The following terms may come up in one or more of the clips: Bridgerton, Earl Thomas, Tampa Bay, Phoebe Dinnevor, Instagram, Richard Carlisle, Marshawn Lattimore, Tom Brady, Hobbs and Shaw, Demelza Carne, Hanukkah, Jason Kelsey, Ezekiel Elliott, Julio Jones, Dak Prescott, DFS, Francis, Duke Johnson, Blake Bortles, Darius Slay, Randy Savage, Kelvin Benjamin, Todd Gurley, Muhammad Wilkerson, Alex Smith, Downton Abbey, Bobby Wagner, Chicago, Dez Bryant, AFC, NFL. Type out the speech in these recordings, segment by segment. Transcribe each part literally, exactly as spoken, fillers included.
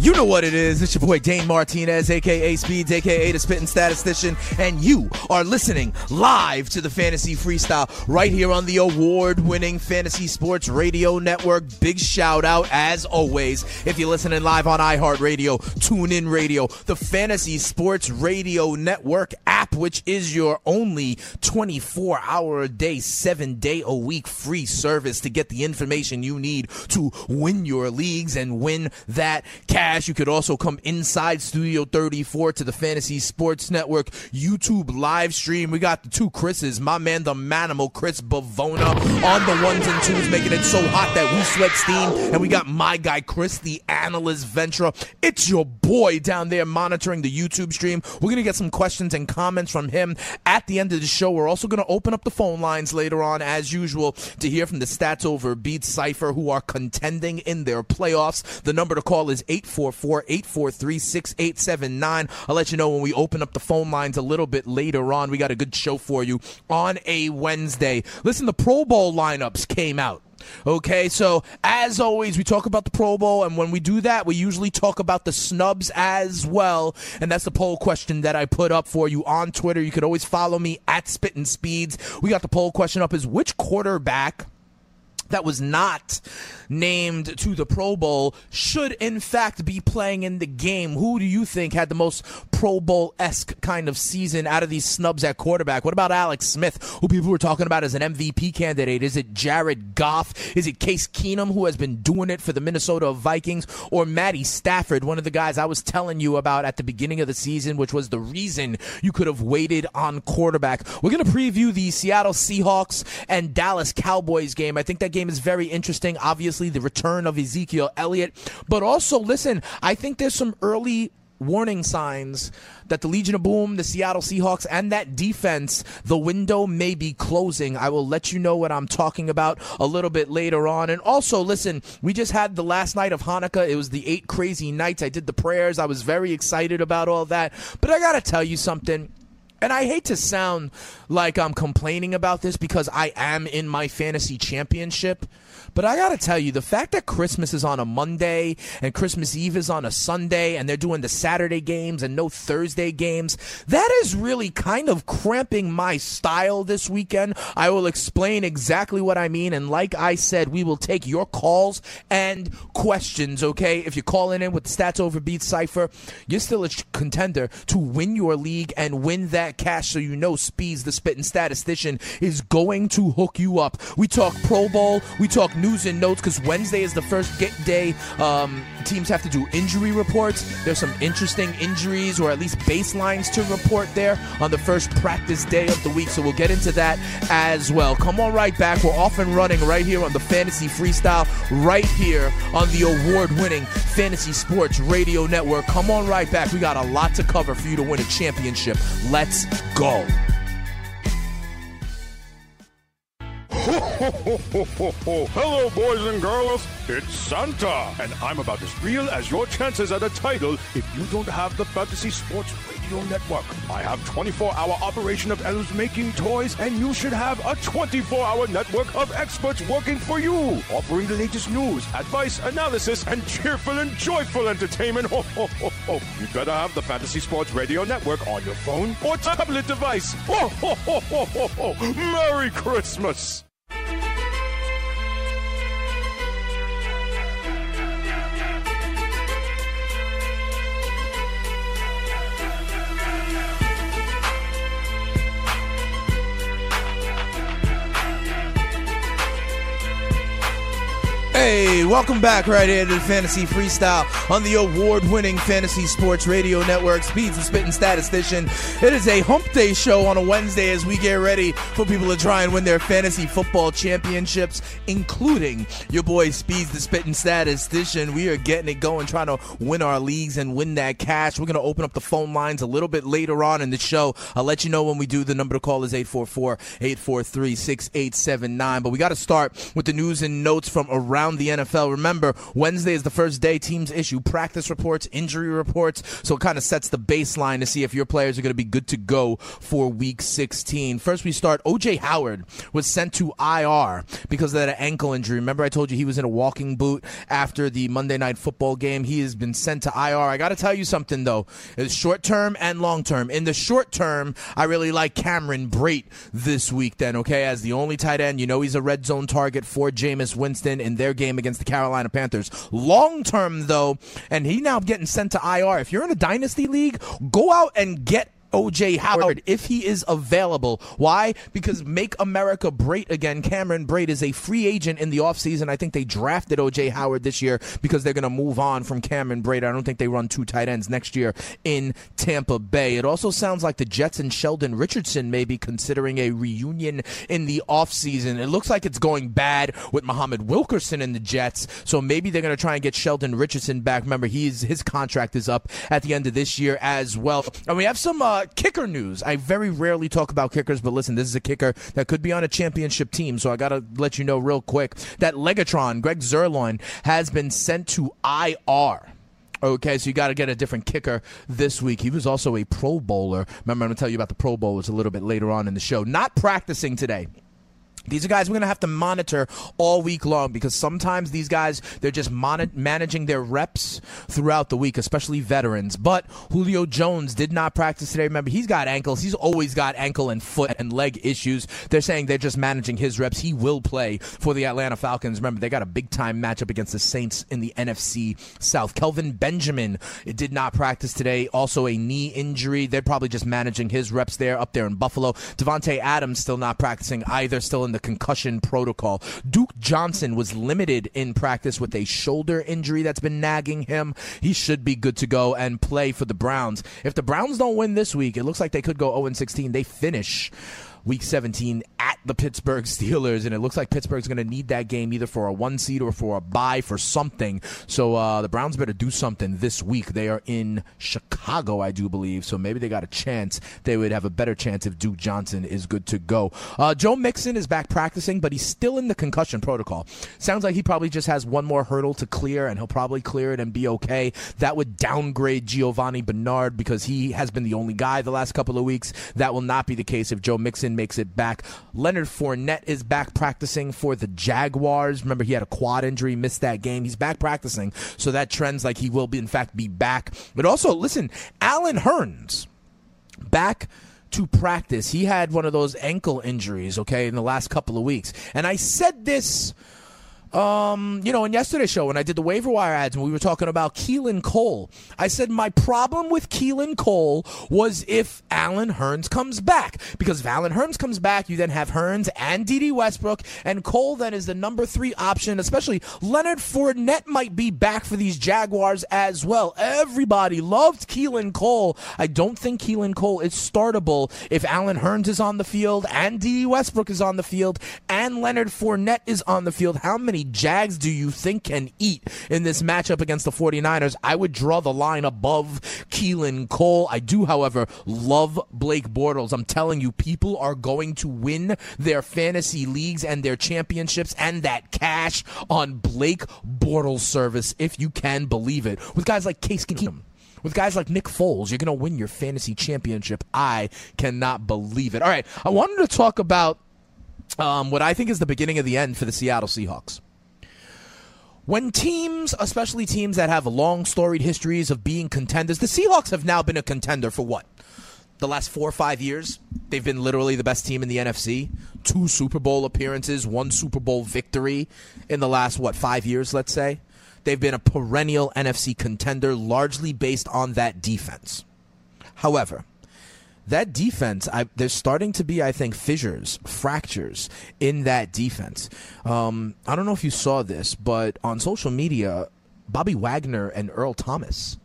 You know what it is. It's your boy Dane Martinez, a k a. Speeds, a k a the Spittin' Statistician, and you are listening live to the Fantasy Freestyle right here on the award-winning Fantasy Sports Radio Network. Big shout-out, as always, if you're listening live on iHeartRadio, TuneIn Radio, the Fantasy Sports Radio Network app, which is your only twenty-four hour a day, seven day a week free service to get the information you need to win your leagues and win that cash. You could also come inside Studio thirty-four to the Fantasy Sports Network YouTube live stream. We got the two Chris's, my man, the manimal, Chris Bavona, on the ones and twos, making it so hot that we sweat steam. And we got my guy, Chris, the analyst, Ventra. It's your boy down there monitoring the YouTube stream. We're going to get some questions and comments from him at the end of the show. We're also going to open up the phone lines later on, as usual, to hear from the Stats Over Beats Cypher, who are contending in their playoffs. The number to call is eight four four, eight four three, six eight seven nine. I'll let you know when we open up the phone lines a little bit later on. We got a good show for you on a Wednesday. Listen, the Pro Bowl lineups came out. Okay, so as always, we talk about the Pro Bowl, and when we do that, we usually talk about the snubs as well, and that's the poll question that I put up for you on Twitter. You could always follow me at Spittin' Speeds. We got the poll question up is, which quarterback that was not named to the Pro Bowl should, in fact, be playing in the game? Who do you think had the most Pro Bowl-esque kind of season out of these snubs at quarterback? What about Alex Smith, who people were talking about as an M V P candidate? Is it Jared Goff? Is it Case Keenum, who has been doing it for the Minnesota Vikings? Or Matty Stafford, one of the guys I was telling you about at the beginning of the season, which was the reason you could have waited on quarterback? We're going to preview the Seattle Seahawks and Dallas Cowboys game. I think that game is very interesting. Obviously, the return of Ezekiel Elliott. But also, listen, I think there's some early warning signs that the Legion of Boom, the Seattle Seahawks, and that defense, the window may be closing. I will let you know what I'm talking about a little bit later on. And also, listen, we just had the last night of Hanukkah. It was the eight crazy nights. I did the prayers. I was very excited about all that. But I got to tell you something. And I hate to sound like I'm complaining about this because I am in my fantasy championship, but I got to tell you, the fact that Christmas is on a Monday and Christmas Eve is on a Sunday and they're doing the Saturday games and no Thursday games, that is really kind of cramping my style this weekend. I will explain exactly what I mean. And like I said, we will take your calls and questions, okay? If you're calling in with the Stats Over Beats Cypher, you're still a contender to win your league and win that cash, so you know Speeds, the Spittin' Statistician, is going to hook you up. We talk Pro Bowl, we talk news and notes, because Wednesday is the first get day. Um, teams have to do injury reports. There's some interesting injuries, or at least baselines to report there on the first practice day of the week, so we'll get into that as well. Come on right back. We're off and running right here on the Fantasy Freestyle, right here on the award-winning Fantasy Sports Radio Network. Come on right back. We got a lot to cover for you to win a championship. Let's go. Ho, ho, ho, ho, ho. Hello, boys and girls. It's Santa, and I'm about as real as your chances at a title if you don't have the Fantasy Sports Radio Network. I have twenty-four hour operation of elves making toys, and you should have a twenty-four hour network of experts working for you, offering the latest news, advice, analysis, and cheerful and joyful entertainment. Ho, ho, ho, ho. You better have the Fantasy Sports Radio Network on your phone or tablet device. Ho, ho, ho, ho, ho, ho. Merry Christmas. Hey, welcome back right here to the Fantasy Freestyle on the award-winning Fantasy Sports Radio Network. Speeds and Spitting Statistician. It is a hump day show on a Wednesday as we get ready for people to try and win their fantasy football championships, including your boy Speeds the Spitting Statistician. We are getting it going, trying to win our leagues and win that cash. We're going to open up the phone lines a little bit later on in the show. I'll let you know when we do. The number to call is eight four four, eight four three, six eight seven nine. But we got to start with the news and notes from around the N F L. Remember, Wednesday is the first day teams issue practice reports, injury reports, so it kind of sets the baseline to see if your players are going to be good to go for week sixteen. First, we start. O J. Howard was sent to I R because of that ankle injury. Remember, I told you he was in a walking boot after the Monday Night Football game. He has been sent to I R. I got to tell you something, though. It's short-term and long-term. In the short-term, I really like Cameron Brate this week then, okay, as the only tight end. You know he's a red zone target for Jameis Winston in their game against the Carolina Panthers. Long term, though, and he now getting sent to I R. If you're in a dynasty league, go out and get O J. Howard if he is available. Why? Because make America Brate again. Cameron Brate is a free agent in the offseason. I think they drafted O J. Howard this year because they're going to move on from Cameron Brate. I don't think they run two tight ends next year in Tampa Bay. It also sounds like the Jets and Sheldon Richardson may be considering a reunion in the offseason. It looks like it's going bad with Muhammad Wilkerson and the Jets, so maybe they're going to try and get Sheldon Richardson back. Remember, he's, his contract is up at the end of this year as well. And we have some... Uh, kicker news. I very rarely talk about kickers, but listen, this is a kicker that could be on a championship team, so I gotta let you know real quick that Legatron, Greg Zuerlein, has been sent to I R. Okay, so you got to get a different kicker this week. He was also a Pro Bowler. Remember, I'm gonna tell you about the Pro Bowlers a little bit later on in the show. Not practicing today. These are guys we're going to have to monitor all week long because sometimes these guys, they're just mon- managing their reps throughout the week, especially veterans. But Julio Jones did not practice today. Remember, he's got ankles. He's always got ankle and foot and leg issues. They're saying they're just managing his reps. He will play for the Atlanta Falcons. Remember, they got a big-time matchup against the Saints in the N F C South. Kelvin Benjamin did not practice today. Also a knee injury. They're probably just managing his reps there up there in Buffalo. Devontae Adams still not practicing either, still in the concussion protocol. Duke Johnson was limited in practice with a shoulder injury that's been nagging him. He should be good to go and play for the Browns. If the Browns don't win this week, it looks like they could go oh and sixteen. They finish week seventeen at the Pittsburgh Steelers, and it looks like Pittsburgh's going to need that game either for a one seed or for a bye for something. So uh, the Browns better do something this week. They are in Chicago, I do believe, so maybe they got a chance. They would have a better chance if Duke Johnson is good to go. Uh, Joe Mixon is back practicing, but he's still in the concussion protocol. Sounds like he probably just has one more hurdle to clear, and he'll probably clear it and be okay. That would downgrade Giovanni Bernard because he has been the only guy the last couple of weeks. That will not be the case if Joe Mixon makes it back. Leonard Fournette is back practicing for the Jaguars. Remember, he had a quad injury, missed that game. He's back practicing, so that trends like he will be, in fact, be back. But also, listen, Allen Hurns back to practice. He had one of those ankle injuries, okay, in the last couple of weeks. And I said this Um, you know, in yesterday's show when I did the waiver wire ads and we were talking about Keelan Cole, I said my problem with Keelan Cole was if Allen Hurns comes back. Because if Allen Hurns comes back, you then have Hurns and Dede Westbrook, and Cole then is the number three option, especially Leonard Fournette might be back for these Jaguars as well. Everybody loved Keelan Cole. I don't think Keelan Cole is startable if Allen Hurns is on the field and Dede Westbrook is on the field and Leonard Fournette is on the field. How many Jags do you think can eat in this matchup against the 49ers? I would draw the line above Keelan Cole. I do, however, love Blake Bortles. I'm telling you, people are going to win their fantasy leagues and their championships and that cash on Blake Bortles service, if you can believe it, with guys like Case Keenum. With guys like Nick Foles, you're going to win your fantasy championship. I cannot believe it. All right, I wanted to talk about um, what I think is the beginning of the end for the Seattle Seahawks. When teams, especially teams that have long storied histories of being contenders, the Seahawks have now been a contender for what? The last four or five years, they've been literally the best team in the N F C. Two Super Bowl appearances, one Super Bowl victory in the last, what, five years, let's say. They've been a perennial N F C contender, largely based on that defense. However, that defense, I, there's starting to be, I think, fissures, fractures in that defense. Um, I don't know if you saw this, but on social media, Bobby Wagner and Earl Thomas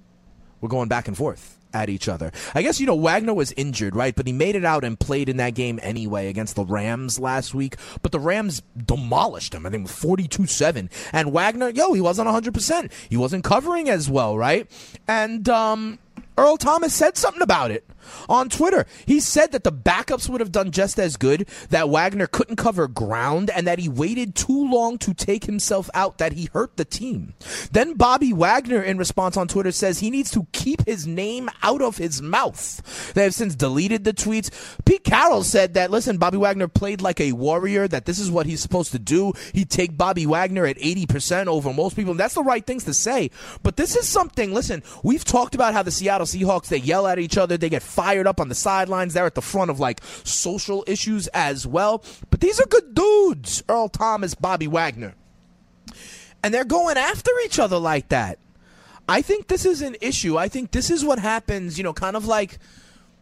were going back and forth at each other. I guess, you know, Wagner was injured, right? But he made it out and played in that game anyway against the Rams last week. But the Rams demolished him, I think, forty-two seven. And Wagner, yo, he wasn't one hundred percent. He wasn't covering as well, right? And um, Earl Thomas said something about it on Twitter. He said that the backups would have done just as good, that Wagner couldn't cover ground, and that he waited too long to take himself out, that he hurt the team. Then Bobby Wagner, in response on Twitter, says he needs to keep his name out of his mouth. They have since deleted the tweets. Pete Carroll said that, listen, Bobby Wagner played like a warrior, that this is what he's supposed to do. He'd take Bobby Wagner at eighty percent over most people, and that's the right things to say. But this is something, listen, we've talked about how the Seattle Seahawks, they yell at each other, they get fired up on the sidelines. They're at the front of, like, social issues as well. But these are good dudes, Earl Thomas, Bobby Wagner. And they're going after each other like that. I think this is an issue. I think this is what happens, you know, kind of like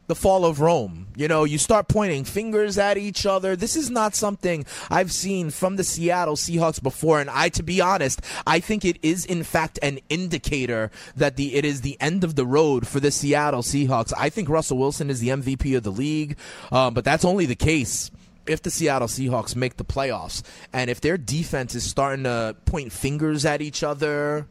the fall of Rome. You know, you start pointing fingers at each other. This is not something I've seen from the Seattle Seahawks before. And I, to be honest, I think it is, in fact, an indicator that the it is the end of the road for the Seattle Seahawks. I think Russell Wilson is the M V P of the league, um, but that's only the case if the Seattle Seahawks make the playoffs. And if their defense is starting to point fingers at each other,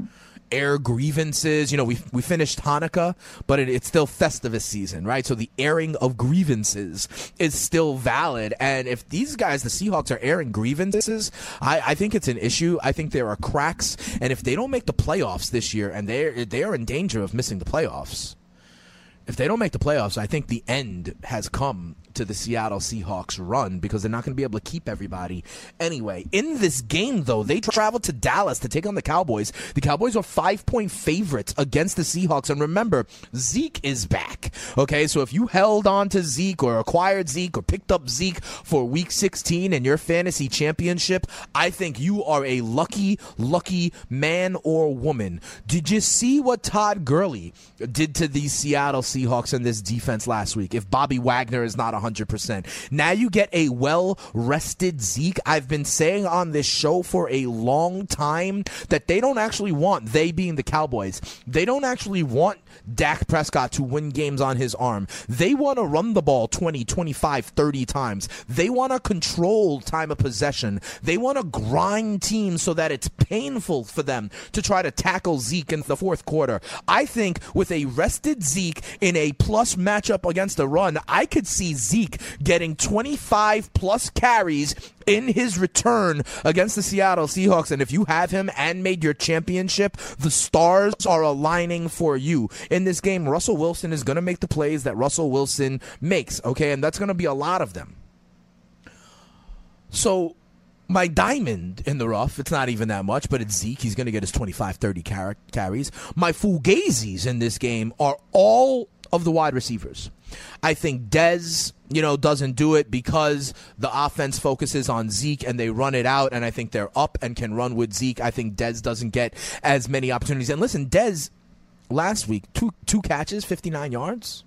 air grievances, you know, we we finished Hanukkah, but it, it's still Festivus season, right? So the airing of grievances is still valid. And if these guys, the Seahawks, are airing grievances, I, I think it's an issue. I think there are cracks. And if they don't make the playoffs this year, and they're, they're in danger of missing the playoffs, if they don't make the playoffs, I think the end has come to the Seattle Seahawks run, because they're not going to be able to keep everybody. Anyway, in this game, though, they travel to Dallas to take on the Cowboys. The Cowboys are five-point favorites against the Seahawks. And remember, Zeke is back. Okay, so if you held on to Zeke or acquired Zeke or picked up Zeke for Week sixteen in your fantasy championship, I think you are a lucky, lucky man or woman. Did you see what Todd Gurley did to these Seattle Seahawks and this defense last week? If Bobby Wagner is not one hundred percent. Now you get a well-rested Zeke. I've been saying on this show for a long time that they don't actually want, they being the Cowboys, they don't actually want Dak Prescott to win games on his arm. They want to run the ball twenty, twenty-five, thirty times. They want to control time of possession. They want to grind teams so that it's painful for them to try to tackle Zeke in the fourth quarter. I think with a rested Zeke in a plus matchup against the run, I could see Zeke Zeke getting twenty-five plus carries in his return against the Seattle Seahawks. And if you have him and made your championship, the stars are aligning for you. In this game, Russell Wilson is going to make the plays that Russell Wilson makes, okay? And that's going to be a lot of them. So my diamond in the rough, it's not even that much, but it's Zeke. He's going to get his twenty-five, thirty car- carries. My fugazis in this game are all of the wide receivers. I think Dez, you know, doesn't do it because the offense focuses on Zeke and they run it out, and I think they're up and can run with Zeke. I think Dez doesn't get as many opportunities. And listen, Dez last week, two two catches, fifty-nine yards.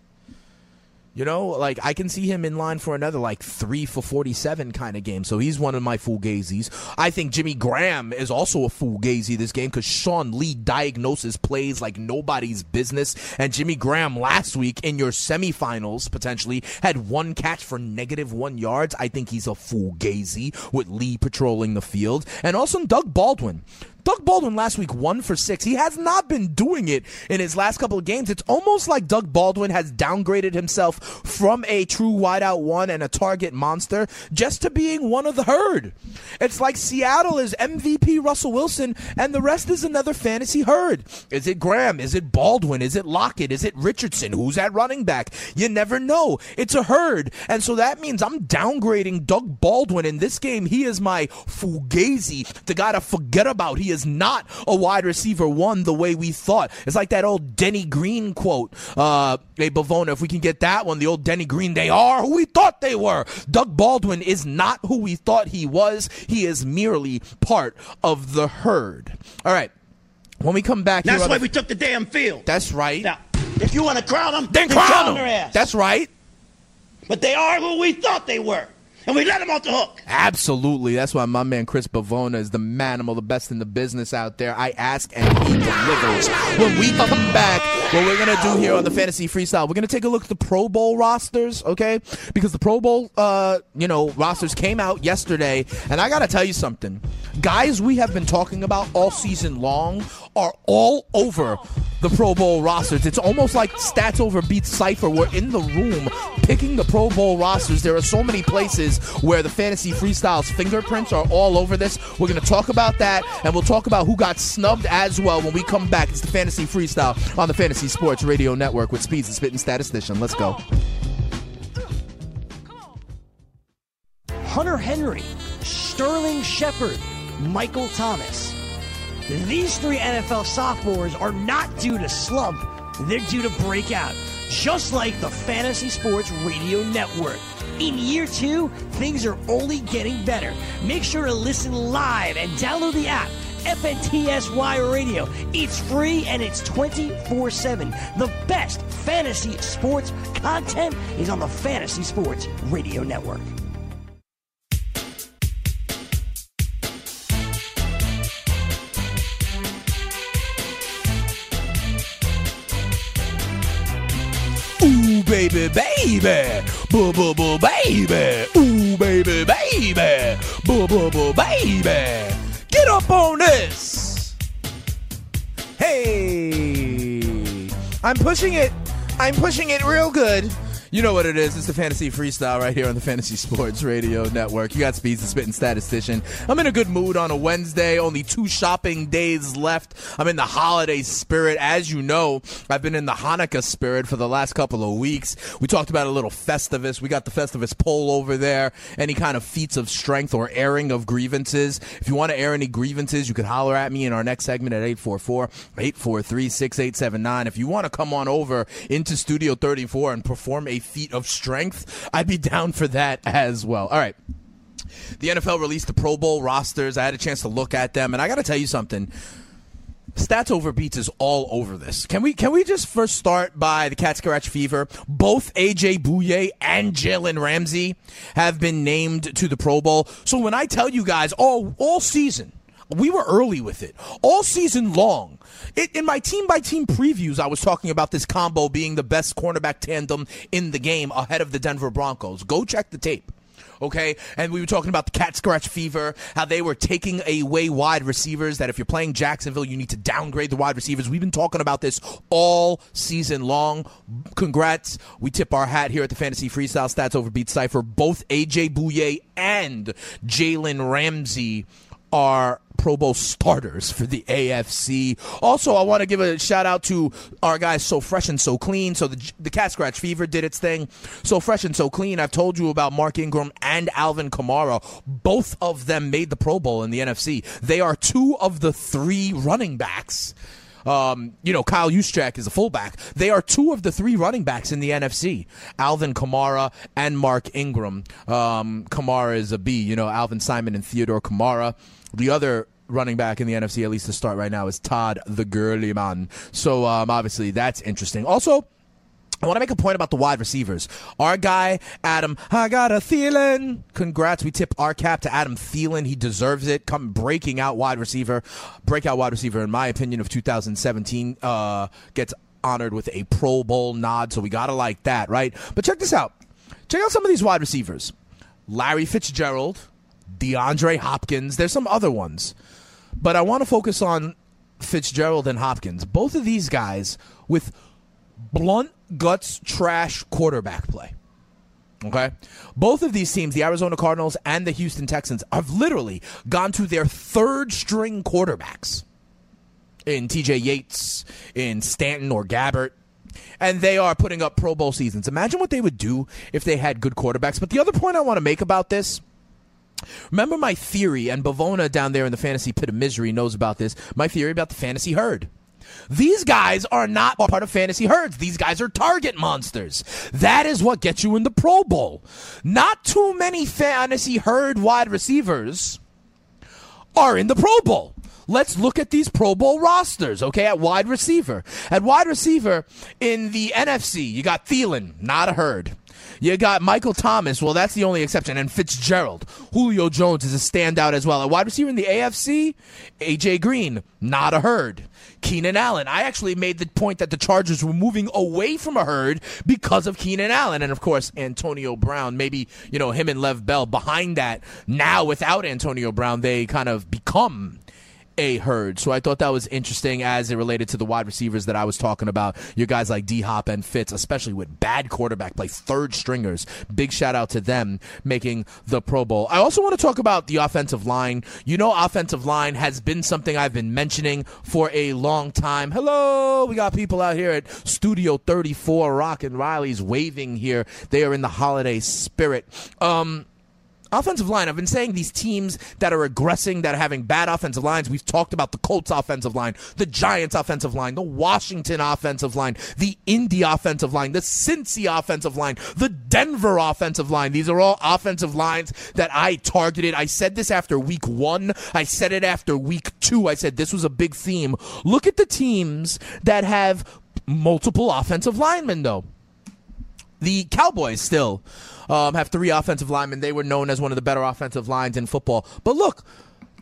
You know, like, I can see him in line for another, like, three for forty-seven kind of game. So he's one of my fugazis. I think Jimmy Graham is also a fugazi this game because Sean Lee diagnoses plays like nobody's business. And Jimmy Graham last week in your semifinals, potentially, had one catch for negative one yards. I think he's a fugazi with Lee patrolling the field. And also Doug Baldwin. Doug Baldwin last week, one for six. He has not been doing it in his last couple of games. It's almost like Doug Baldwin has downgraded himself from a true wideout one and a target monster just to being one of the herd. It's like Seattle is M V P Russell Wilson, and the rest is another fantasy herd. Is it Graham? Is it Baldwin? Is it Lockett? Is it Richardson? Who's at running back? You never know. It's a herd, and so that means I'm downgrading Doug Baldwin in this game. He is my fugazi, the guy to forget about. He is Is not a wide receiver one the way we thought. It's like that old Denny Green quote. Uh, hey, Bavona, if we can get that one, the old Denny Green, they are who we thought they were. Doug Baldwin is not who we thought he was. He is merely part of the herd. All right. When we come back. That's why we took the damn field. That's right. Now, if you want to crown them, then crown them. That's right. But they are who we thought they were. And we let them off the hook. Absolutely. That's why my man Chris Bavona is the manimal, the best in the business out there. I ask and he delivers. When we come back, what we're going to do here on the Fantasy Freestyle, we're going to take a look at the Pro Bowl rosters, okay? Because the Pro Bowl, uh, you know, rosters came out yesterday. And I got to tell you something. Guys we have been talking about all season long are all over the Pro Bowl rosters. It's almost like Stats Over Beats Cypher. We're in the room picking the Pro Bowl rosters. There are so many places where the Fantasy Freestyle's fingerprints are all over this. We're going to talk about that, and we'll talk about who got snubbed as well when we come back. It's the Fantasy Freestyle on the Fantasy Sports Radio Network with Speeds and Spittin' Statistician. Let's go. Hunter Henry, Sterling Shepard, Michael Thomas. These three N F L sophomores are not due to slump. They're due to break out, just like the Fantasy Sports Radio Network. In year two, things are only getting better. Make sure to listen live and download the app, F N T S Y Radio. It's free and it's twenty-four seven. The best fantasy sports content is on the Fantasy Sports Radio Network. Baby, baby, boo, boo, boo, baby, ooh, baby, baby, boo, boo, boo, baby, get up on this. Hey, I'm pushing it. I'm pushing it real good. You know what it is. It's the Fantasy Freestyle right here on the Fantasy Sports Radio Network. You got Speeds and Spittin' Statistician. I'm in a good mood on a Wednesday. Only two shopping days left. I'm in the holiday spirit. As you know, I've been in the Hanukkah spirit for the last couple of weeks. We talked about a little Festivus. We got the Festivus poll over there. Any kind of feats of strength or airing of grievances. If you want to air any grievances, you can holler at me in our next segment at eight four four, eight four three, six eight seven nine. If you want to come on over into Studio thirty-four and perform a feat of strength, I'd be down for that as well. All right. The N F L released the Pro Bowl rosters. I had a chance to look at them, and I got to tell you something. Stats Over Beats is all over this. Can we can we just first start by the Cat Scratch Fever? Both A J Bouye and Jalen Ramsey have been named to the Pro Bowl. So when I tell you guys all, all season, we were early with it. All season long, it, in my team-by-team previews, I was talking about this combo being the best cornerback tandem in the game ahead of the Denver Broncos. Go check the tape, okay? And we were talking about the Cat Scratch Fever, how they were taking away wide receivers, that if you're playing Jacksonville, you need to downgrade the wide receivers. We've been talking about this all season long. Congrats. We tip our hat here at the Fantasy Freestyle Stats Over Beat Cypher. Both A J Bouye and Jalen Ramsey are Pro Bowl starters for the A F C. Also, I want to give a shout out to our guys So Fresh and So Clean. So the, the Cat Scratch Fever did its thing. So Fresh and So Clean, I've told you about Mark Ingram and Alvin Kamara. Both of them made the Pro Bowl in the N F C. They are two of the three running backs. Um, you know, Kyle Juszczyk is a fullback. They are two of the three running backs in the N F C, Alvin Kamara and Mark Ingram. Um, Kamara is a B, you know, Alvin Simon and Theodore Kamara. The other running back in the N F C, at least to start right now, is Todd the Gurley Man. So, um, obviously, that's interesting. Also, I want to make a point about the wide receivers. Our guy, Adam, I got a Thielen. Congrats. We tip our cap to Adam Thielen. He deserves it. Come breaking out wide receiver. Breakout wide receiver, in my opinion, of two thousand seventeen uh, gets honored with a Pro Bowl nod. So we got to like that, right? But check this out. Check out some of these wide receivers. Larry Fitzgerald, DeAndre Hopkins. There's some other ones. But I want to focus on Fitzgerald and Hopkins. Both of these guys with blunt guts trash quarterback play. Okay? Both of these teams, the Arizona Cardinals and the Houston Texans, have literally gone to their third string quarterbacks in T J Yates, in Stanton or Gabbert, and they are putting up Pro Bowl seasons. Imagine what they would do if they had good quarterbacks. But the other point I want to make about this, remember my theory, and Bavona down there in the fantasy pit of misery knows about this, my theory about the fantasy herd. These guys are not part of fantasy herds. These guys are target monsters. That is what gets you in the Pro Bowl. Not too many fantasy herd wide receivers are in the Pro Bowl. Let's look at these Pro Bowl rosters, okay, at wide receiver. At wide receiver in the N F C, you got Thielen, not a herd. You got Michael Thomas. Well, that's the only exception. And Fitzgerald. Julio Jones is a standout as well. A wide receiver in the A F C, A J Green, not a Hurd. Keenan Allen. I actually made the point that the Chargers were moving away from a Hurd because of Keenan Allen. And, of course, Antonio Brown. Maybe, you know, him and Lev Bell behind that. Now, without Antonio Brown, they kind of become a Hurd. So I thought that was interesting as it related to the wide receivers that I was talking about. Your guys like D-Hop and Fitz, especially with bad quarterback play, third stringers. Big shout out to them making the Pro Bowl. I also want to talk about the offensive line. You know, offensive line has been something I've been mentioning for a long time. Hello, we got people out here at Studio thirty-four, Rock and Riley's waving here. They are in the holiday spirit. Um... Offensive line, I've been saying these teams that are aggressing, that are having bad offensive lines. We've talked about the Colts offensive line, the Giants offensive line, the Washington offensive line, the Indy offensive line, the Cincy offensive line, the Denver offensive line. These are all offensive lines that I targeted. I said this after week one. I said it after week two. I said this was a big theme. Look at the teams that have multiple offensive linemen, though. The Cowboys still um, have three offensive linemen. They were known as one of the better offensive lines in football. But look,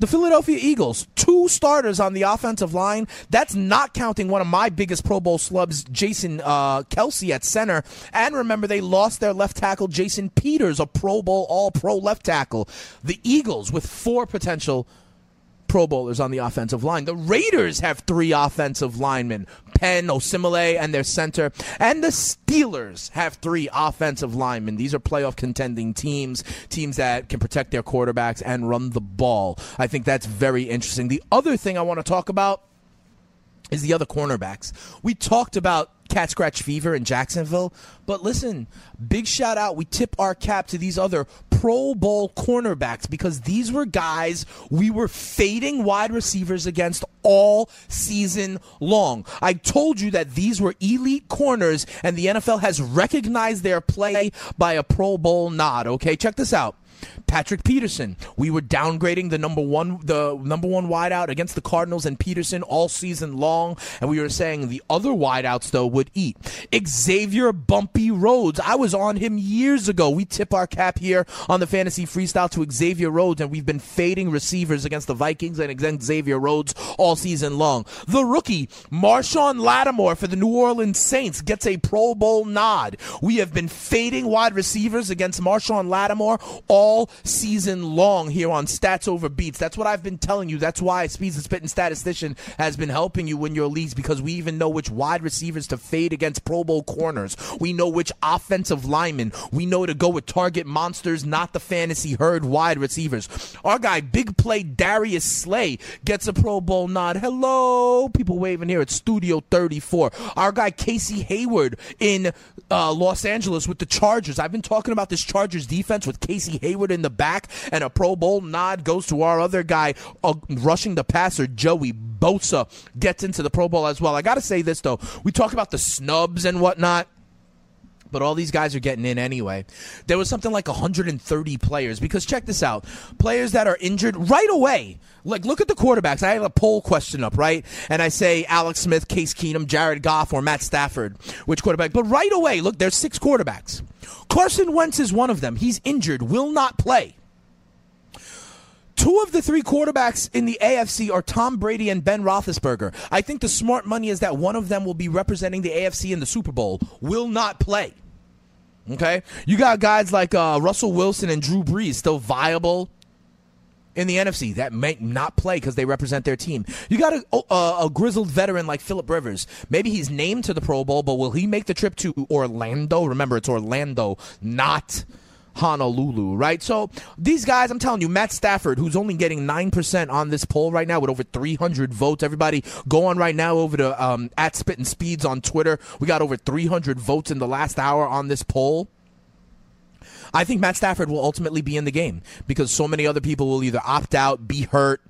the Philadelphia Eagles, two starters on the offensive line. That's not counting one of my biggest Pro Bowl slubs, Jason uh, Kelsey at center. And remember, they lost their left tackle, Jason Peters, a Pro Bowl all-pro left tackle. The Eagles with four potential Pro Bowlers on the offensive line. The Raiders have three offensive linemen, Penn, Osimile, and their center. And the Steelers have three offensive linemen. These are playoff contending teams, teams that can protect their quarterbacks and run the ball. I think that's very interesting. The other thing I want to talk about is the other cornerbacks. We talked about cat scratch fever in Jacksonville, but listen, big shout out. We tip our cap to these other Pro Bowl cornerbacks because these were guys we were fading wide receivers against all season long. I told you that these were elite corners, and the N F L has recognized their play by a Pro Bowl nod. Okay, check this out. Patrick Peterson. We were downgrading the number one the number one wideout against the Cardinals and Peterson all season long, and we were saying the other wideouts, though, would eat. Xavier Bumpy Rhodes. I was on him years ago. We tip our cap here on the Fantasy Freestyle to Xavier Rhodes, and we've been fading receivers against the Vikings and against Xavier Rhodes all season long. The rookie, Marshawn Lattimore for the New Orleans Saints, gets a Pro Bowl nod. We have been fading wide receivers against Marshawn Lattimore all All season long here on Stats Over Beats. That's what I've been telling you. That's why Speeds and Spittin' Statistician has been helping you win your leagues, because we even know which wide receivers to fade against Pro Bowl corners. We know which offensive linemen. We know to go with target monsters, not the fantasy herd wide receivers. Our guy, big play Darius Slay, gets a Pro Bowl nod. Hello, people waving here at Studio thirty-four. Our guy Casey Hayward in uh, Los Angeles with the Chargers. I've been talking about this Chargers defense with Casey Hayward in the back, and a Pro Bowl nod goes to our other guy uh, rushing the passer. Joey Bosa gets into the Pro Bowl as well. I got to say this, though. We talk about the snubs and whatnot, but all these guys are getting in anyway. There was something like one hundred thirty players, because check this out. Players that are injured right away. Like, look at the quarterbacks. I had a poll question up, right? And I say Alex Smith, Case Keenum, Jared Goff, or Matt Stafford. Which quarterback? But right away, look, there's six quarterbacks. Carson Wentz is one of them. He's injured, will not play. Two of the three quarterbacks in the A F C are Tom Brady and Ben Roethlisberger. I think the smart money is that one of them will be representing the A F C in the Super Bowl. Will not play. Okay? You got guys like uh, Russell Wilson and Drew Brees still viable in the N F C that may not play because they represent their team. You got a, a, a grizzled veteran like Phillip Rivers. Maybe he's named to the Pro Bowl, but will he make the trip to Orlando? Remember, it's Orlando, not Honolulu, right? So these guys, I'm telling you, Matt Stafford, who's only getting nine percent on this poll right now with over three hundred votes. Everybody go on right now over to um, at Spit and Speeds on Twitter. We got over three hundred votes in the last hour on this poll. I think Matt Stafford will ultimately be in the game because so many other people will either opt out, be hurt,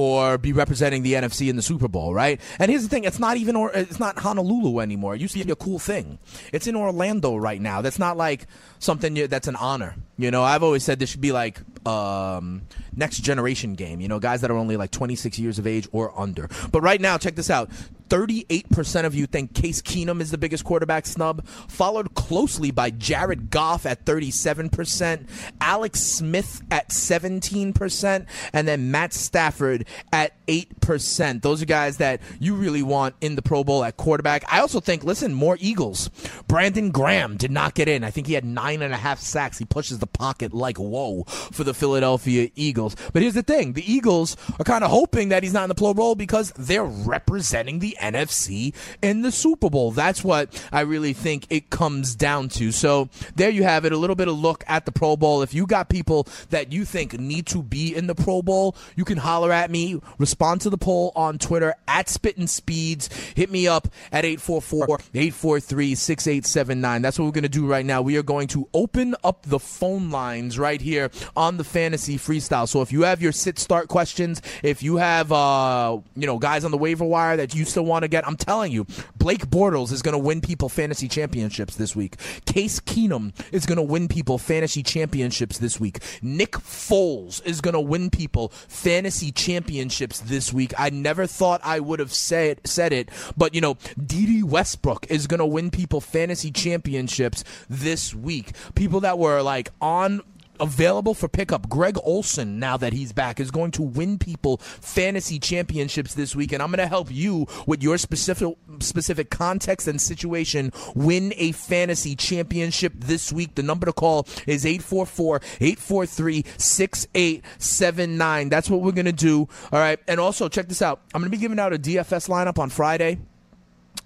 or be representing the N F C in the Super Bowl, right? And here's the thing, it's not even or it's not Honolulu anymore. It used to be a cool thing. It's in Orlando right now. That's not like something you, that's an honor. You know, I've always said this should be like um, next generation game, you know, guys that are only like twenty-six years of age or under. But right now, check this out. thirty-eight percent of you think Case Keenum is the biggest quarterback snub, followed closely by Jared Goff at thirty-seven percent, Alex Smith at seventeen percent, and then Matt Stafford at eight percent. Those are guys that you really want in the Pro Bowl at quarterback. I also think, listen, more Eagles. Brandon Graham did not get in. I think he had nine and a half sacks. He pushes the pocket like whoa for the Philadelphia Eagles. But here's the thing. The Eagles are kind of hoping that he's not in the Pro Bowl because they're representing the N F C in the Super Bowl. That's what I really think it comes down to. So there you have it, a little bit of look at the Pro Bowl. If you got people that you think need to be in the Pro Bowl, you can holler at me, respond to the poll on Twitter at Spittin' Speeds. Hit me up at eight four four, eight four three, six eight seven nine. That's what we're going to do right now. We are going to open up the phone lines right here on the Fantasy Freestyle. So if you have your sit-start questions, if you have uh, you know, guys on the waiver wire that you still want to get, I'm telling you, Blake Bortles is going to win people fantasy championships this week. Case Keenum is going to win people fantasy championships this week. Nick Foles is going to win people fantasy championships this week. I never thought I would have said said it, but you know, Dede Westbrook is going to win people fantasy championships this week. People that were like on available for pickup. Greg Olson, now that he's back, is going to win people fantasy championships this week, and I'm going to help you with your specific specific context and situation win a fantasy championship this week. The number to call is eight four four, eight four three, six eight seven nine. That's what we're going to do. All right, and also check this out. I'm going to be giving out a D F S lineup on Friday.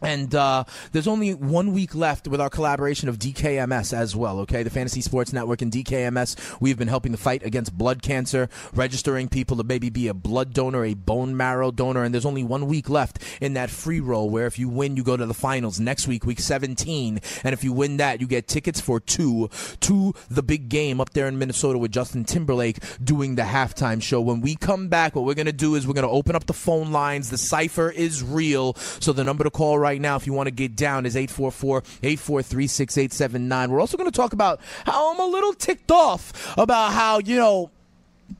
And uh, there's only one week left with our collaboration of D K M S as well, okay? The Fantasy Sports Network and D K M S, we've been helping the fight against blood cancer, registering people to maybe be a blood donor, a bone marrow donor, and there's only one week left in that free roll where if you win, you go to the finals next week, week seventeen, and if you win that, you get tickets for two to the big game up there in Minnesota with Justin Timberlake doing the halftime show. When we come back, what we're going to do is we're going to open up the phone lines. The cipher is real, so the number to call right now if you want to get down is eight four four, eight four three, six eight seven nine. We're also going to talk about how I'm a little ticked off about how, you know,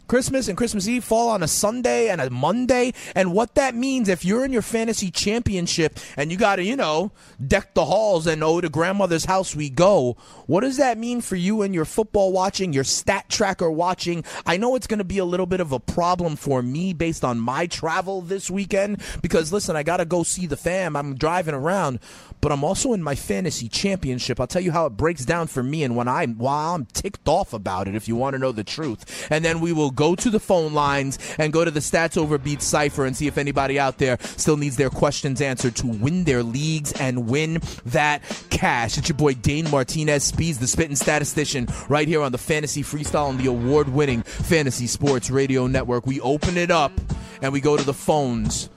Christmas and Christmas Eve fall on a Sunday and a Monday, and what that means if you're in your fantasy championship and you got to, you know, deck the halls and oh, to grandmother's house we go. What does that mean for you and your football watching, your stat tracker watching? I know it's going to be a little bit of a problem for me based on my travel this weekend because, listen, I got to go see the fam. I'm driving around, but I'm also in my fantasy championship. I'll tell you how it breaks down for me and when I'm, while I'm ticked off about it if you want to know the truth. And then we will go to the phone lines and go to the Stats Over Beats Cypher and see if anybody out there still needs their questions answered to win their leagues and win that cash. It's your boy Dane Martinez, Speeds, the Spittin' Statistician, right here on the Fantasy Freestyle on the award-winning Fantasy Sports Radio Network. We open it up and we go to the phones.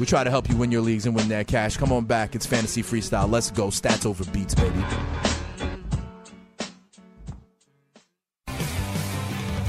We try to help you win your leagues and win that cash. Come on back. It's Fantasy Freestyle. Let's go. Stats Over Beats, baby.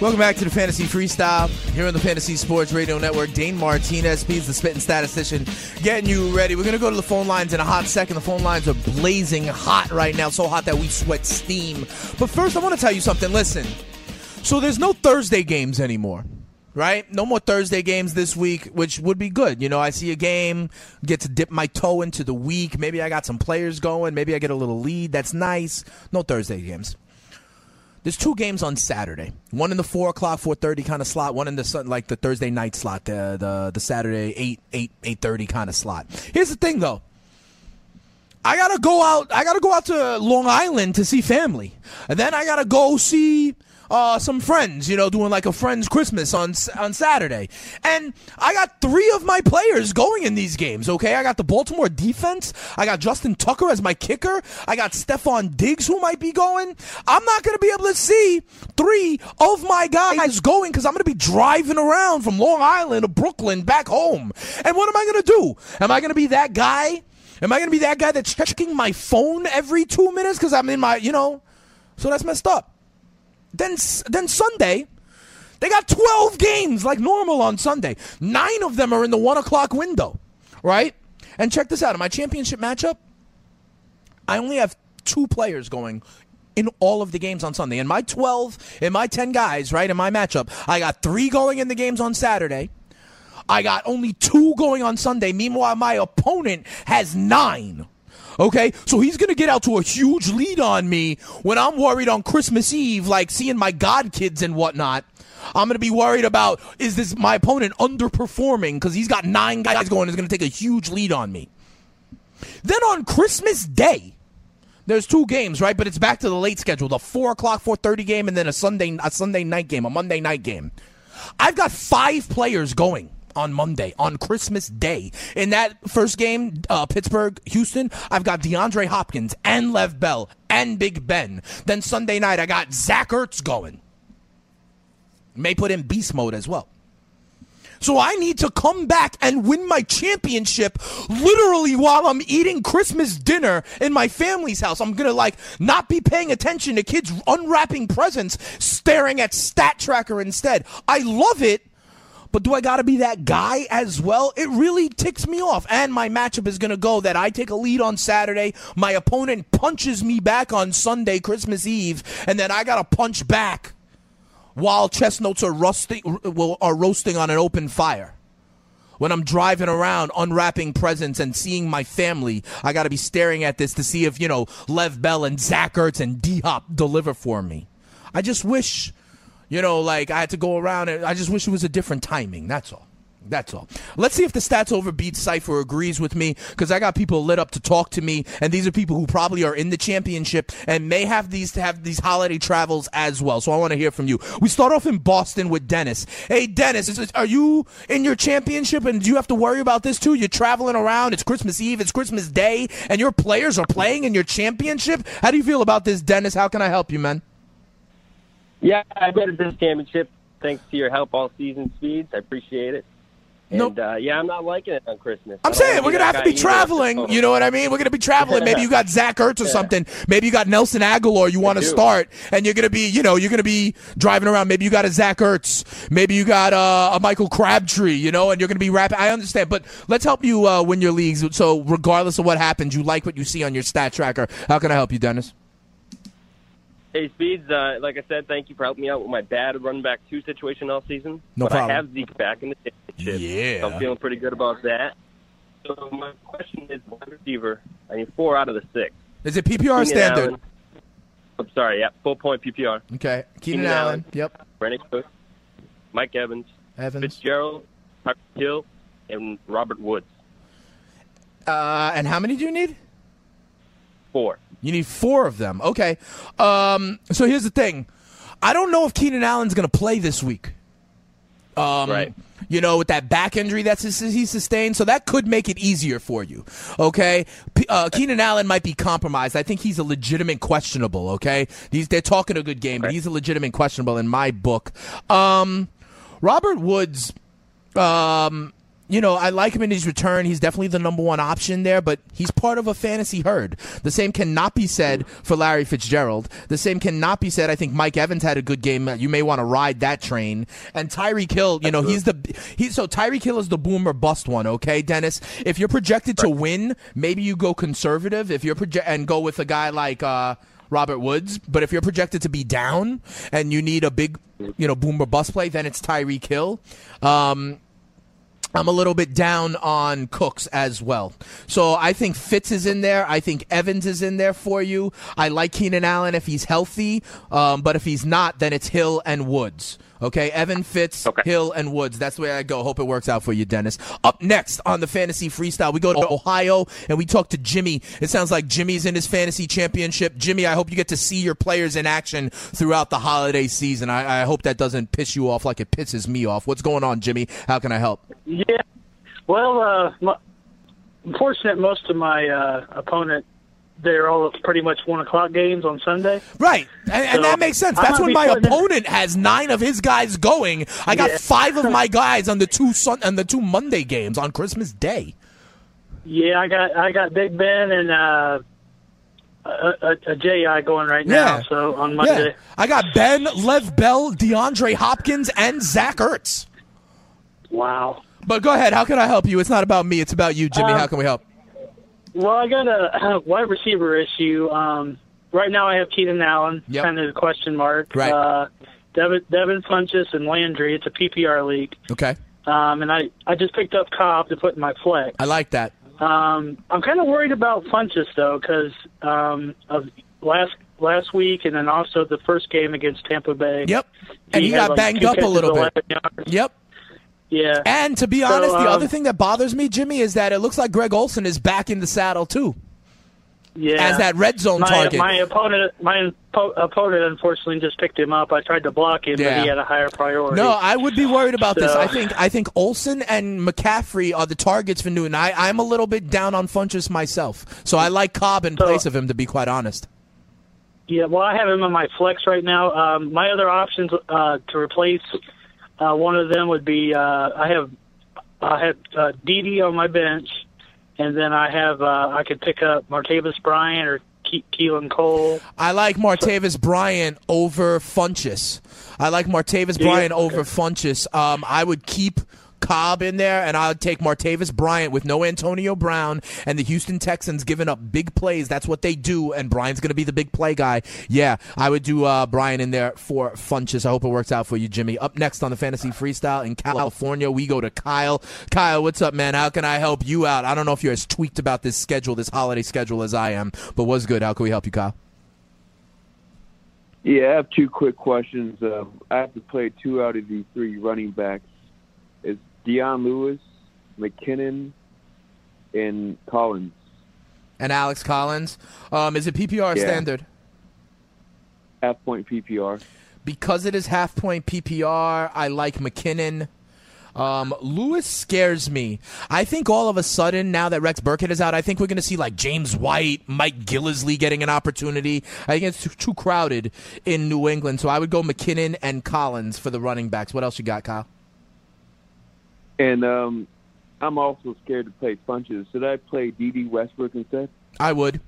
Welcome back to the Fantasy Freestyle here on the Fantasy Sports Radio Network. Dane Martinez, Speeds, the Spittin' Statistician, getting you ready. We're going to go to the phone lines in a hot second. The phone lines are blazing hot right now, so hot that we sweat steam. But first, I want to tell you something. Listen, so there's no Thursday games anymore, right? No more Thursday games this week, which would be good. You know, I see a game, get to dip my toe into the week. Maybe I got some players going. Maybe I get a little lead. That's nice. No Thursday games. There's two games on Saturday. One in the four o'clock, four thirty kind of slot. One in the like the Thursday night slot, the the, the Saturday eight eight eight thirty kind of slot. Here's the thing though, I gotta go out. I gotta go out to Long Island to see family, and then I gotta go see uh, some friends. You know, doing like a friend's Christmas on on Saturday. And I got three of my players going in these games. Okay, I got the Baltimore defense. I got Justin Tucker as my kicker. I got Stephon Diggs who might be going. I'm not gonna be able to see three of my guys going because I'm gonna be driving around from Long Island to Brooklyn back home. And what am I gonna do? Am I gonna be that guy? Am I going to be that guy that's checking my phone every two minutes because I'm in my, you know? So that's messed up. Then then Sunday, they got twelve games like normal on Sunday. Nine of them are in the one o'clock window, right? And check this out. In my championship matchup, I only have two players going in all of the games on Sunday. In my twelve, in my ten guys, right, in my matchup, I got three going in the games on Saturday. I got only two going on Sunday. Meanwhile, my opponent has nine. Okay? So he's going to get out to a huge lead on me when I'm worried on Christmas Eve, like seeing my godkids and whatnot. I'm going to be worried about, is this my opponent underperforming? Because he's got nine guys going. He's going to take a huge lead on me. Then on Christmas Day, there's two games, right? But it's back to the late schedule, the four o'clock, four thirty game, and then a Sunday, a Sunday night game, a Monday night game. I've got five players going on Monday, on Christmas Day. In that first game, uh, Pittsburgh, Houston, I've got DeAndre Hopkins and Lev Bell and Big Ben. Then Sunday night, I got Zach Ertz going. May put in beast mode as well. So I need to come back and win my championship literally while I'm eating Christmas dinner in my family's house. I'm going to, like, not be paying attention to kids unwrapping presents, staring at Stat Tracker instead. I love it. But do I got to be that guy as well? It really ticks me off. And my matchup is going to go that I take a lead on Saturday, my opponent punches me back on Sunday, Christmas Eve, and then I got to punch back while chestnuts are rusting, are roasting on an open fire. When I'm driving around unwrapping presents and seeing my family, I got to be staring at this to see if, you know, Lev Bell and Zach Ertz and D-Hop deliver for me. I just wish... You know, like, I had to go around, and I just wish it was a different timing. That's all. That's all. Let's see if the Stats Over Beats Cypher agrees with me, because I got people lit up to talk to me, and these are people who probably are in the championship and may have these to have these holiday travels as well. So I want to hear from you. We start off in Boston with Dennis. Hey, Dennis, is, are you in your championship, and do you have to worry about this too? You're traveling around. It's Christmas Eve. It's Christmas Day, and your players are playing in your championship. How do you feel about this, Dennis? How can I help you, man? Yeah, I made it this championship thanks to your help all season, Speeds. I appreciate it. And, nope. uh, yeah, I'm not liking it on Christmas. I'm saying we're going to have to be traveling. You know what I mean? We're going to be traveling. Maybe you got Zach Ertz or yeah. something. Maybe you got Nelson Aguilar you want to start, and you're going to be, you know, you're going to be driving around. Maybe you got a Zach Ertz. Maybe you got uh, a Michael Crabtree, you know, and you're going to be rapping. I understand, but let's help you uh, win your leagues. So regardless of what happens, you like what you see on your stat tracker. How can I help you, Dennis? Hey, Speeds, uh, like I said, thank you for helping me out with my bad run back two situation all season. No but problem. I have Zeke back in the championship. Yeah. So I'm feeling pretty good about that. So my question is, wide receiver, I need four out of the six. Is it P P R Keenan standard? Allen. I'm sorry, yeah, full point P P R. Okay. Keenan, Keenan Allen. Allen, yep. Brandon Cook, Mike Evans, Evans. Fitzgerald, Tyreek Hill, and Robert Woods. Uh, and how many do you need? Four. You need four of them. Okay. Um, so here's the thing. I don't know if Keenan Allen's going to play this week. Um, right. You know, with that back injury that he sustained. So that could make it easier for you. Okay. Uh, Keenan Allen might be compromised. I think he's a legitimate questionable. Okay. These, they're talking a good game, right. But he's a legitimate questionable in my book. Um, Robert Woods, um, you know, I like him in his return. He's definitely the number one option there, but he's part of a fantasy herd. The same cannot be said for Larry Fitzgerald. The same cannot be said. I think Mike Evans had a good game. You may want to ride that train. And Tyreek Hill, you know, he's the he. So Tyreek Hill is the boom or bust one. Okay, Dennis. If you're projected to win, maybe you go conservative. If you're proje- and go with a guy like uh, Robert Woods. But if you're projected to be down and you need a big, you know, boom or bust play, then it's Tyreek Hill. Um, I'm a little bit down on Cooks as well. So I think Fitz is in there. I think Evans is in there for you. I like Keenan Allen if he's healthy, um, but if he's not, then it's Hill and Woods. Okay, Evan, Fitz, okay. Hill, and Woods. That's the way I go. Hope it works out for you, Dennis. Up next on the Fantasy Freestyle, we go to Ohio, and we talk to Jimmy. It sounds like Jimmy's in his fantasy championship. Jimmy, I hope you get to see your players in action throughout the holiday season. I, I hope that doesn't piss you off like it pisses me off. What's going on, Jimmy? How can I help? Yeah, well, uh, my, I'm fortunate most of my uh, opponent, they're all pretty much one o'clock games on Sunday. Right, and, so and that makes sense. That's when my opponent in. has nine of his guys going. I got yeah. five of my guys on the two sun, on the two Monday games on Christmas Day. Yeah, I got I got Big Ben and uh, a, a, a J I going right now, yeah. so on Monday. Yeah. I got Ben, Lev Bell, DeAndre Hopkins, and Zach Ertz. Wow. But go ahead. How can I help you? It's not about me. It's about you, Jimmy. Um, How can we help? Well, I got a, a wide receiver issue. Um, right now I have Keenan Allen, yep. kind of a question mark. Right. Uh, Devin, Devin Funchess and Landry. It's a P P R league. Okay. Um, and I, I just picked up Cobb to put in my flex. I like that. Um, I'm kind of worried about Funchess, though, because um, of last last week and then also the first game against Tampa Bay. Yep. And he, he got like banged up a little bit. Yep. Yeah. And to be honest, so, um, the other thing that bothers me, Jimmy, is that it looks like Greg Olsen is back in the saddle too. Yeah. As that red zone my, target. My opponent, my po- opponent, unfortunately, just picked him up. I tried to block him, yeah. but he had a higher priority. No, I would be worried about so. this. I think I think Olsen and McCaffrey are the targets for Newton. I, I'm a little bit down on Funchess myself, so I like Cobb in so, place of him. To be quite honest. Yeah. Well, I have him on my flex right now. Um, my other options uh, to replace. Uh, one of them would be uh, I have I have uh, Dede on my bench, and then I have uh, I could pick up Martavis Bryant or Ke- Keelan Cole. I like Martavis so- Bryant over Funchess. I like Martavis yeah, Bryant okay. over Funchess. Um, I would keep Cobb in there, and I'll take Martavis Bryant with no Antonio Brown and the Houston Texans giving up big plays. That's what they do, and Bryant's going to be the big play guy. Yeah, I would do uh, Bryant in there for Funchess. I hope it works out for you, Jimmy. Up next on the Fantasy Freestyle in California, we go to Kyle. Kyle, what's up, man? How can I help you out? I don't know if you're as tweaked about this schedule, this holiday schedule, as I am, but what's good? How can we help you, Kyle? Yeah, I have two quick questions. Uh, I have to play two out of the three running backs. It's Deion Lewis, McKinnon, and Collins. And Alex Collins. Um, is it P P R yeah. standard? Half-point P P R. Because it is half-point P P R, I like McKinnon. Um, Lewis scares me. I think all of a sudden, now that Rex Burkhead is out, I think we're going to see like James White, Mike Gillislee getting an opportunity. I think it's too, too crowded in New England, so I would go McKinnon and Collins for the running backs. What else you got, Kyle? And um, I'm also scared to play Funchess. Should I play Dede Westbrook instead? I would.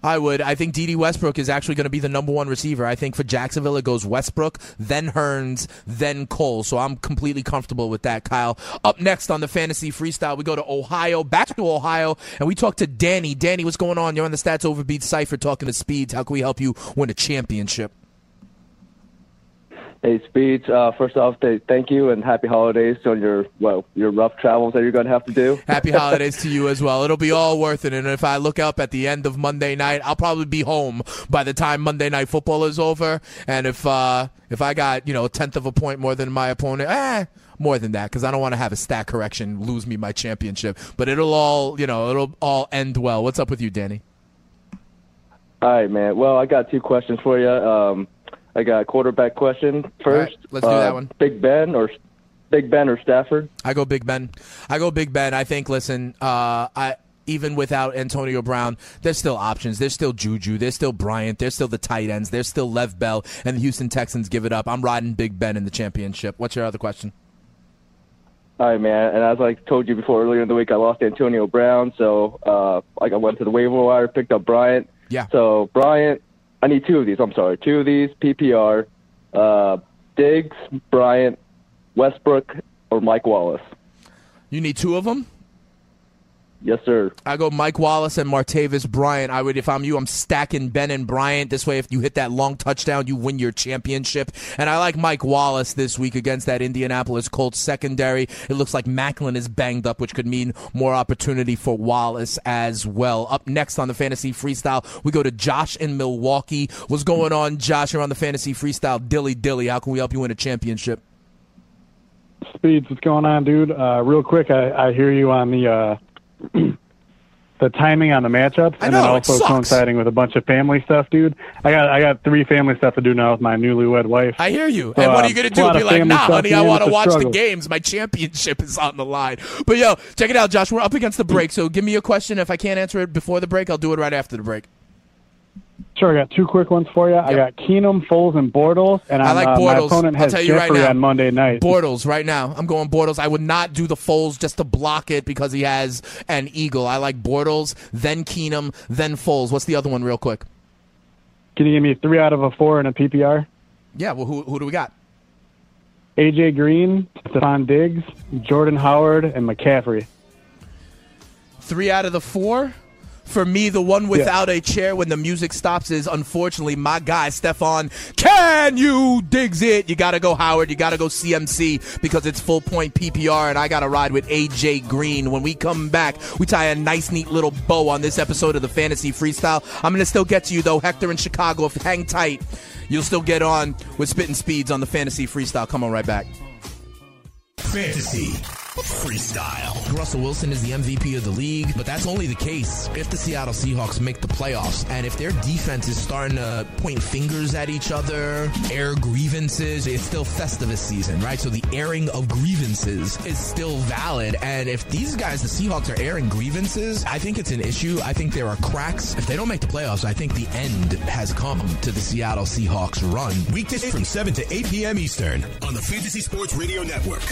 I would. I think Dede Westbrook is actually going to be the number one receiver. I think for Jacksonville, it goes Westbrook, then Hurns, then Cole. So I'm completely comfortable with that, Kyle. Up next on the Fantasy Freestyle, we go to Ohio, back to Ohio, and we talk to Danny. Danny, what's going on? You're on the Stats Overbeat Cypher talking to Speeds. How can we help you win a championship? Hey, Speeds, uh, first off, thank you and happy holidays on your well, your rough travels that you're going to have to do. Happy holidays to you as well. It'll be all worth it. And if I look up at the end of Monday night, I'll probably be home by the time Monday Night Football is over. And if uh, if I got, you know, a tenth of a point more than my opponent, eh, more than that, because I don't want to have a stat correction lose me my championship. But it'll all, you know, it'll all end well. What's up with you, Danny? All right, man. Well, I got two questions for you. Um, I got a quarterback question first. Right, let's do uh, that one. Big Ben or Big Ben or Stafford? I go Big Ben. I go Big Ben. I think. Listen, uh, I even without Antonio Brown, there's still options. There's still Juju. There's still Bryant. There's still the tight ends. There's still Lev Bell, and the Houston Texans give it up. I'm riding Big Ben in the championship. What's your other question? All right, man. And as I told you before earlier in the week, I lost Antonio Brown, so uh, like I went to the waiver wire, picked up Bryant. Yeah. So Bryant. I need two of these. I'm sorry. Two of these, P P R, uh, Diggs, Bryant, Westbrook, or Mike Wallace. You need two of them? Yes, sir. I go Mike Wallace and Martavis Bryant. I would, if I'm you, I'm stacking Ben and Bryant. This way, if you hit that long touchdown, you win your championship. And I like Mike Wallace this week against that Indianapolis Colts secondary. It looks like Macklin is banged up, which could mean more opportunity for Wallace as well. Up next on the Fantasy Freestyle, we go to Josh in Milwaukee. What's going on, Josh? You're on the Fantasy Freestyle. Dilly Dilly, how can we help you win a championship? Speeds, what's going on, dude? Uh, real quick, I, I hear you on the uh, the timing on the matchups, and know, then also coinciding with a bunch of family stuff, dude. I got I got three family stuff to do now with my newlywed wife. I hear you. So, and what are you going to do? Be like, nah, honey, I want to watch struggle. the games. My championship is on the line. But, yo, check it out, Josh. We're up against the break, so give me a question. If I can't answer it before the break, I'll do it right after the break. Sure, I got two quick ones for you. Yep. I got Keenum, Foles, and Bortles. And I like uh, Bortles. My opponent has Jeffrey right on Monday night. Bortles right now. I'm going Bortles. I would not do the Foles just to block it because he has an eagle. I like Bortles, then Keenum, then Foles. What's the other one real quick? Can you give me a three out of a four in a P P R? Yeah, well, who, who do we got? A J Green, Stephon Diggs, Jordan Howard, and McCaffrey. Three out of the four? For me, the one without yeah. a chair when the music stops is, unfortunately, my guy, Stephon. Can you digs it? You got to go Howard. You got to go C M C because it's full point P P R, and I got to ride with A J Green. When we come back, we tie a nice, neat little bow on this episode of the Fantasy Freestyle. I'm going to still get to you, though. Hector in Chicago, if you hang tight, you'll still get on with Spittin' Speeds on the Fantasy Freestyle. Come on right back. Fantasy Freestyle. Russell Wilson is the M V P of the league, but that's only the case if the Seattle Seahawks make the playoffs. And if their defense is starting to point fingers at each other, air grievances, it's still Festivus season, right? So the airing of grievances is still valid. And if these guys, the Seahawks, are airing grievances, I think it's an issue. I think there are cracks. If they don't make the playoffs, I think the end has come to the Seattle Seahawks run. Weekdays from seven to eight p.m. Eastern on the Fantasy Sports Radio Network.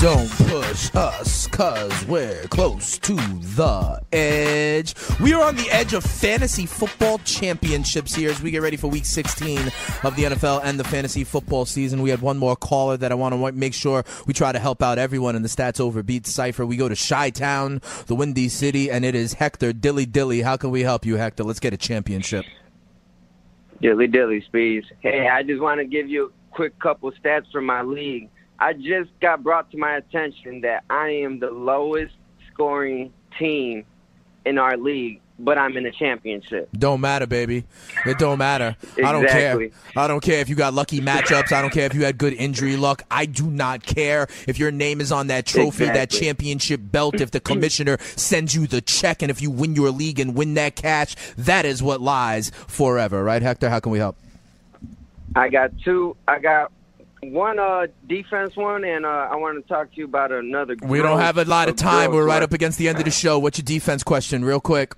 Don't push us, cause we're close to the edge. We are on the edge of fantasy football championships here as we get ready for week sixteen of the N F L and the fantasy football season. We had one more caller that I want to make sure we try to help out everyone in the Stats Over Beats Cypher. We go to Chi-Town, the Windy City, and it is Hector. Dilly Dilly, how can we help you, Hector? Let's get a championship. Dilly Dilly, Speeds. Hey, I just want to give you a quick couple stats from my league. I just got brought to my attention that I am the lowest scoring team in our league, but I'm in a championship. Don't matter, baby. It don't matter. Exactly. I don't care. I don't care if you got lucky matchups. I don't care if you had good injury luck. I do not care if your name is on that trophy, exactly. that championship belt, if the commissioner sends you the check, and if you win your league and win that cash, that is what lies forever. Right, Hector? How can we help? I got two. I got... One uh, defense one, and uh, I want to talk to you about another. We don't have a lot of time. We're right up against the end of the show. What's your defense question, real quick?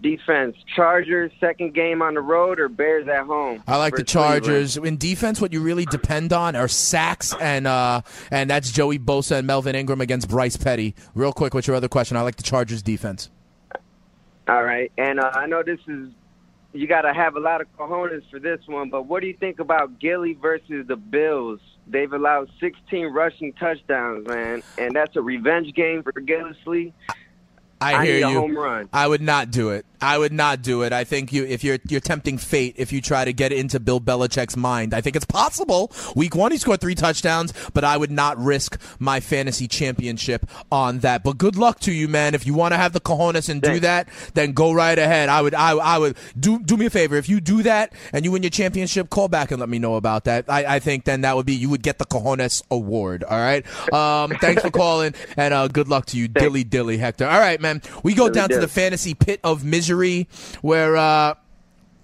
Defense, Chargers, second game on the road, or Bears at home? I like the Chargers. In defense, what you really depend on are sacks, and uh, and that's Joey Bosa and Melvin Ingram against Bryce Petty. Real quick, what's your other question? I like the Chargers' defense. All right, and uh, I know this is... You got to have a lot of cojones for this one, but what do you think about Gilly versus the Bills? They've allowed sixteen rushing touchdowns, man, and that's a revenge game for Gillislee. I, I hear need a you. Home run. I would not do it. I would not do it. I think you, if you're you're tempting fate if you try to get into Bill Belichick's mind. I think it's possible. Week one, he scored three touchdowns, but I would not risk my fantasy championship on that. But good luck to you, man. If you want to have the cojones and do that, then go right ahead. I would. I, I would do do me a favor. If you do that and you win your championship, call back and let me know about that. I, I think then that would be you would get the cojones award. All right. Um. Thanks for calling and uh, good luck to you, thanks. Dilly Dilly Hector. All right, man. We go dilly down dilly. to the fantasy pit of misery. Where uh,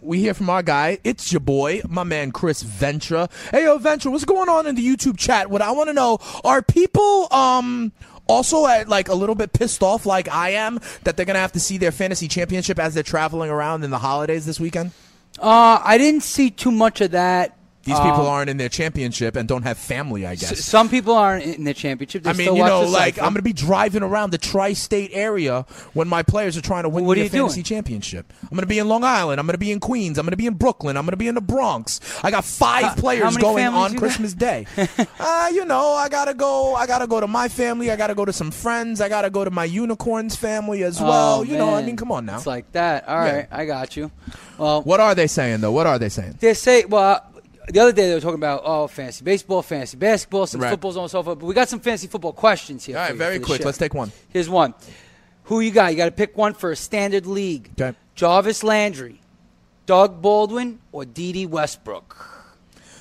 we hear from our guy, it's your boy, my man Chris Ventura. Hey, yo, Ventura, what's going on in the YouTube chat? What I want to know, are people um also at, like, a little bit pissed off like I am that they're going to have to see their fantasy championship as they're traveling around in the holidays this weekend? Uh, I didn't see too much of that. These um, people aren't in their championship and don't have family, I guess. S- some people aren't in their championship. They I mean, still you watch know, like, cycle. I'm going to be driving around the tri-state area when my players are trying to win well, the fantasy doing? championship. I'm going to be in Long Island. I'm going to be in Queens. I'm going to be in Brooklyn. I'm going to be in the Bronx. I got five uh, players going on Christmas Day. uh, you know, I got to go. I got to go to my family. I got to go to some friends. I got to go to my unicorn's family as oh, well. You man. know, I mean, come on now. It's like that. All right, yeah. I got you. Well, what are they saying, though? What are they saying? They say, well... The other day they were talking about, oh, fantasy baseball, fantasy basketball, some right. footballs on so forth. But we got some fantasy football questions here. All right, you, very quick. Show. Let's take one. Here's one. Who you got? You got to pick one for a standard league. Okay. Jarvis Landry, Doug Baldwin, or Dede Westbrook?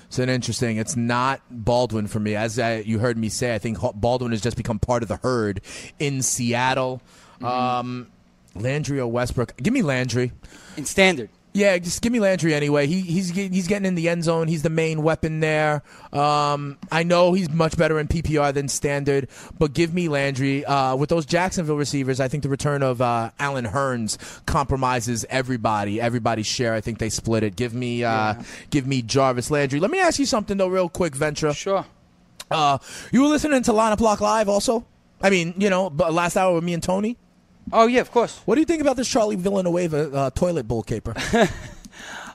It's an interesting. It's not Baldwin for me. As I, you heard me say, I think Baldwin has just become part of the herd in Seattle. Mm-hmm. Um, Landry or Westbrook? Give me Landry. In standard. Yeah, just give me Landry anyway. He he's he's getting in the end zone. He's the main weapon there. Um, I know he's much better in P P R than standard, but give me Landry. Uh, with those Jacksonville receivers, I think the return of uh, Allen Hurns compromises everybody. Everybody's share. I think they split it. Give me uh, yeah. give me Jarvis Landry. Let me ask you something though, real quick, Ventra. Sure. Uh, you were listening to Line O'Clock Live also. I mean, you know, last hour with me and Tony. Oh, yeah, of course. What do you think about this Charlie Villanueva uh, toilet bowl caper?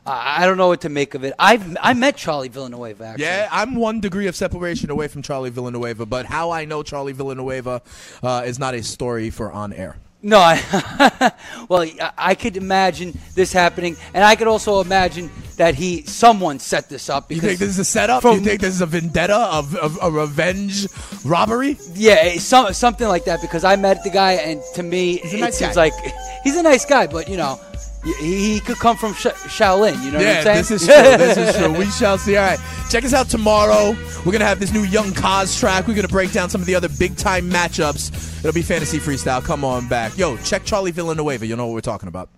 I don't know what to make of it. I've I met Charlie Villanueva, actually. Yeah, I'm one degree of separation away from Charlie Villanueva, but how I know Charlie Villanueva uh, is not a story for on air. No, I, well, I could imagine this happening, and I could also imagine that he someone set this up. Because you think this is a setup? From, you think this is a vendetta, of a, a, a revenge robbery? Yeah, some, something like that, because I met the guy, and to me, it nice seems guy. like he's a nice guy, but, you know, he, he could come from Sha- Shaolin, you know yeah, what I'm saying? Yeah, this is true, this is true. We shall see. All right, check us out tomorrow. We're going to have this new Young Cos track. We're going to break down some of the other big-time matchups. It'll be Fantasy Freestyle. Come on back. Yo, check Charlie Villanueva. You'll know what we're talking about.